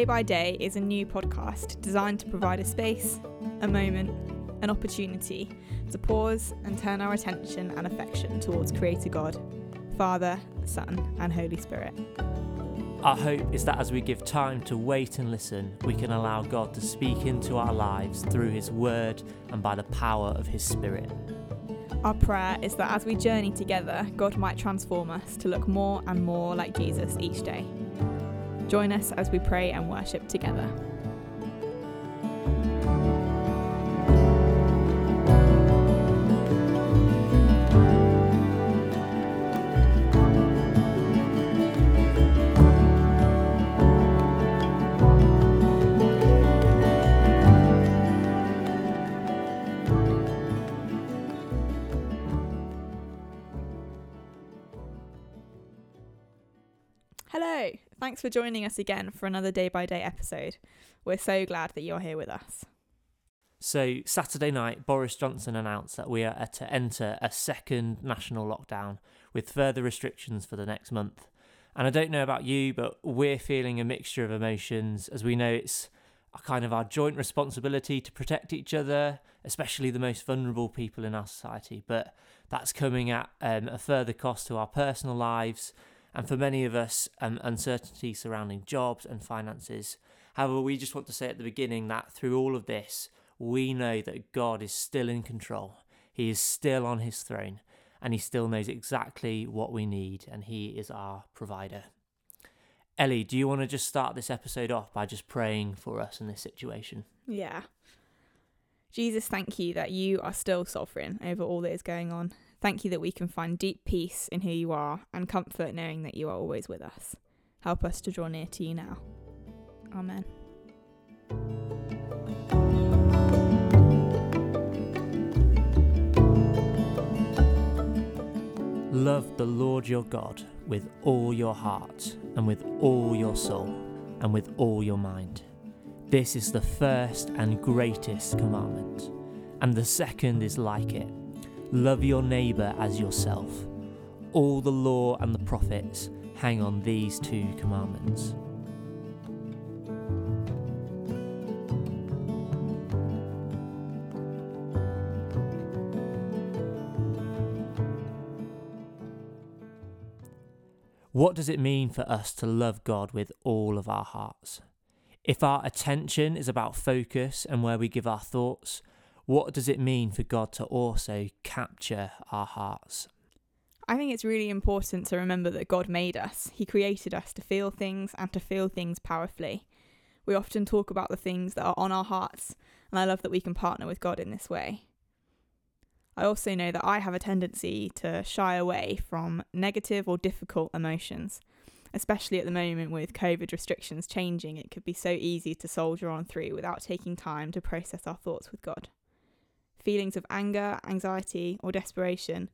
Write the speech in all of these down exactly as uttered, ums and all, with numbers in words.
Day by Day is a new podcast designed to provide a space, a moment, an opportunity to pause and turn our attention and affection towards Creator God, Father, Son, and Holy Spirit. Our hope is that as we give time to wait and listen, we can allow God to speak into our lives through His Word and by the power of His Spirit. Our prayer is that as we journey together, God might transform us to look more and more like Jesus each day. Join us as we pray and worship together. Hello, thanks for joining us again for another Day by Day episode. We're so glad that you're here with us. So Saturday night, Boris Johnson announced that we are to enter a second national lockdown with further restrictions for the next month. And I don't know about you, but we're feeling a mixture of emotions as we know it's a kind of our joint responsibility to protect each other, especially the most vulnerable people in our society. But that's coming at um, a further cost to our personal lives. And for many of us, um, uncertainty surrounding jobs and finances. However, we just want to say at the beginning that through all of this, we know that God is still in control. He is still on His throne, and He still knows exactly what we need, and He is our provider. Ellie, do you want to just start this episode off by just praying for us in this situation? Yeah. Jesus, thank you that you are still sovereign over all that is going on. Thank you that we can find deep peace in who you are and comfort knowing that you are always with us. Help us to draw near to you now. Amen. Love the Lord your God with all your heart and with all your soul and with all your mind. This is the first and greatest commandment, and the second is like it. Love your neighbour as yourself. All the law and the prophets hang on these two commandments. What does it mean for us to love God with all of our hearts? If our attention is about focus and where we give our thoughts, what does it mean for God to also capture our hearts? I think it's really important to remember that God made us. He created us to feel things and to feel things powerfully. We often talk about the things that are on our hearts, and I love that we can partner with God in this way. I also know that I have a tendency to shy away from negative or difficult emotions, especially at the moment with COVID restrictions changing. It could be so easy to soldier on through without taking time to process our thoughts with God. Feelings of anger, anxiety, or desperation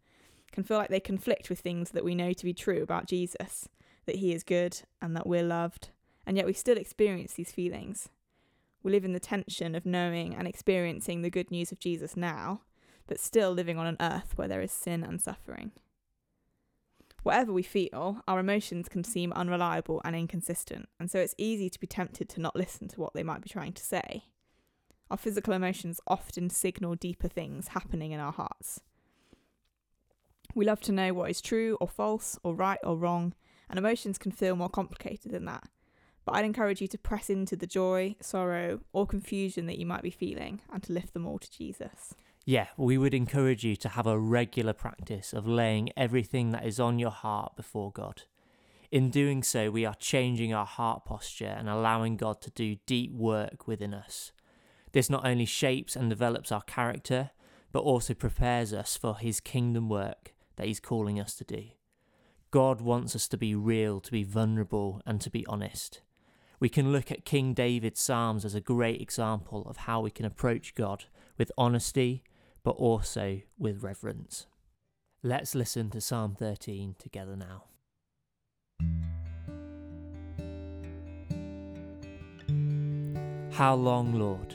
can feel like they conflict with things that we know to be true about Jesus, that He is good and that we're loved, and yet we still experience these feelings. We live in the tension of knowing and experiencing the good news of Jesus now, but still living on an earth where there is sin and suffering. Whatever we feel, our emotions can seem unreliable and inconsistent, and so it's easy to be tempted to not listen to what they might be trying to say. Our physical emotions often signal deeper things happening in our hearts. We love to know what is true or false or right or wrong, and emotions can feel more complicated than that. But I'd encourage you to press into the joy, sorrow, or confusion that you might be feeling and to lift them all to Jesus. Yeah, we would encourage you to have a regular practice of laying everything that is on your heart before God. In doing so, we are changing our heart posture and allowing God to do deep work within us. This not only shapes and develops our character, but also prepares us for His kingdom work that He's calling us to do. God wants us to be real, to be vulnerable, and to be honest. We can look at King David's Psalms as a great example of how we can approach God with honesty, but also with reverence. Let's listen to Psalm thirteen together now. How long, Lord?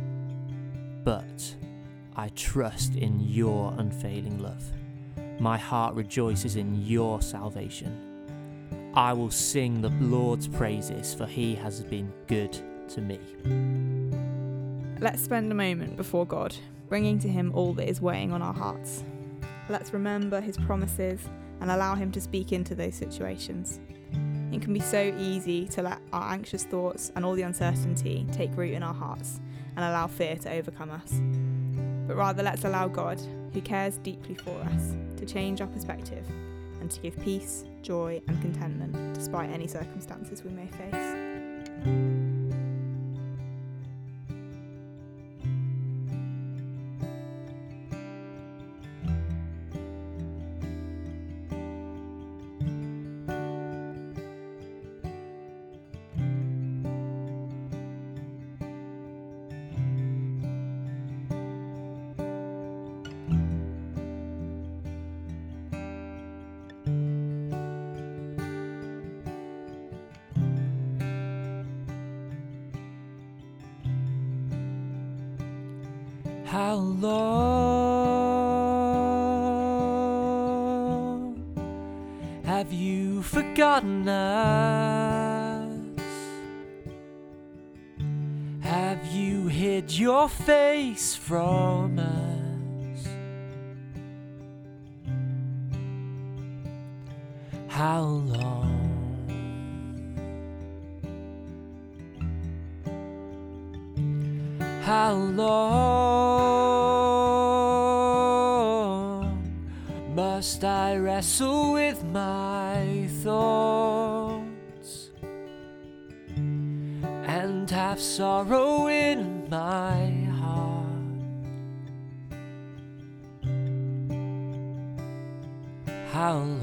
But I trust in your unfailing love. My heart rejoices in your salvation. I will sing the Lord's praises, for he has been good to me. Let's spend a moment before God, bringing to him all that is weighing on our hearts. Let's remember his promises and allow him to speak into those situations. It can be so easy to let our anxious thoughts and all the uncertainty take root in our hearts and allow fear to overcome us. But rather, let's allow God, who cares deeply for us, to change our perspective and to give peace, joy and contentment despite any circumstances we may face. How long have you forgotten us? Have you hid your face from us? How long? How long must I wrestle with my thoughts and have sorrow in my heart? How long?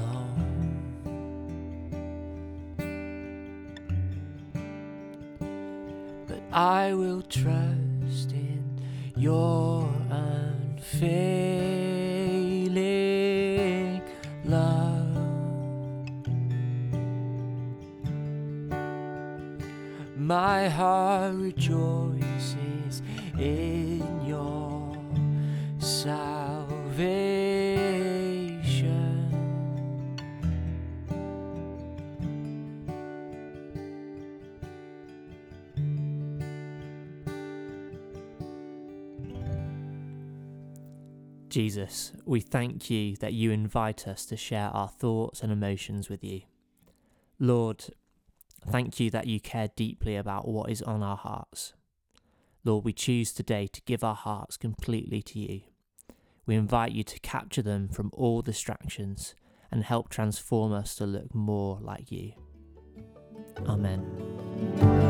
But I will trust in your unfailing love. My heart rejoices in your salvation. Jesus, we thank you that you invite us to share our thoughts and emotions with you. Lord, thank you that you care deeply about what is on our hearts. Lord, we choose today to give our hearts completely to you. We invite you to capture them from all distractions and help transform us to look more like you. Amen.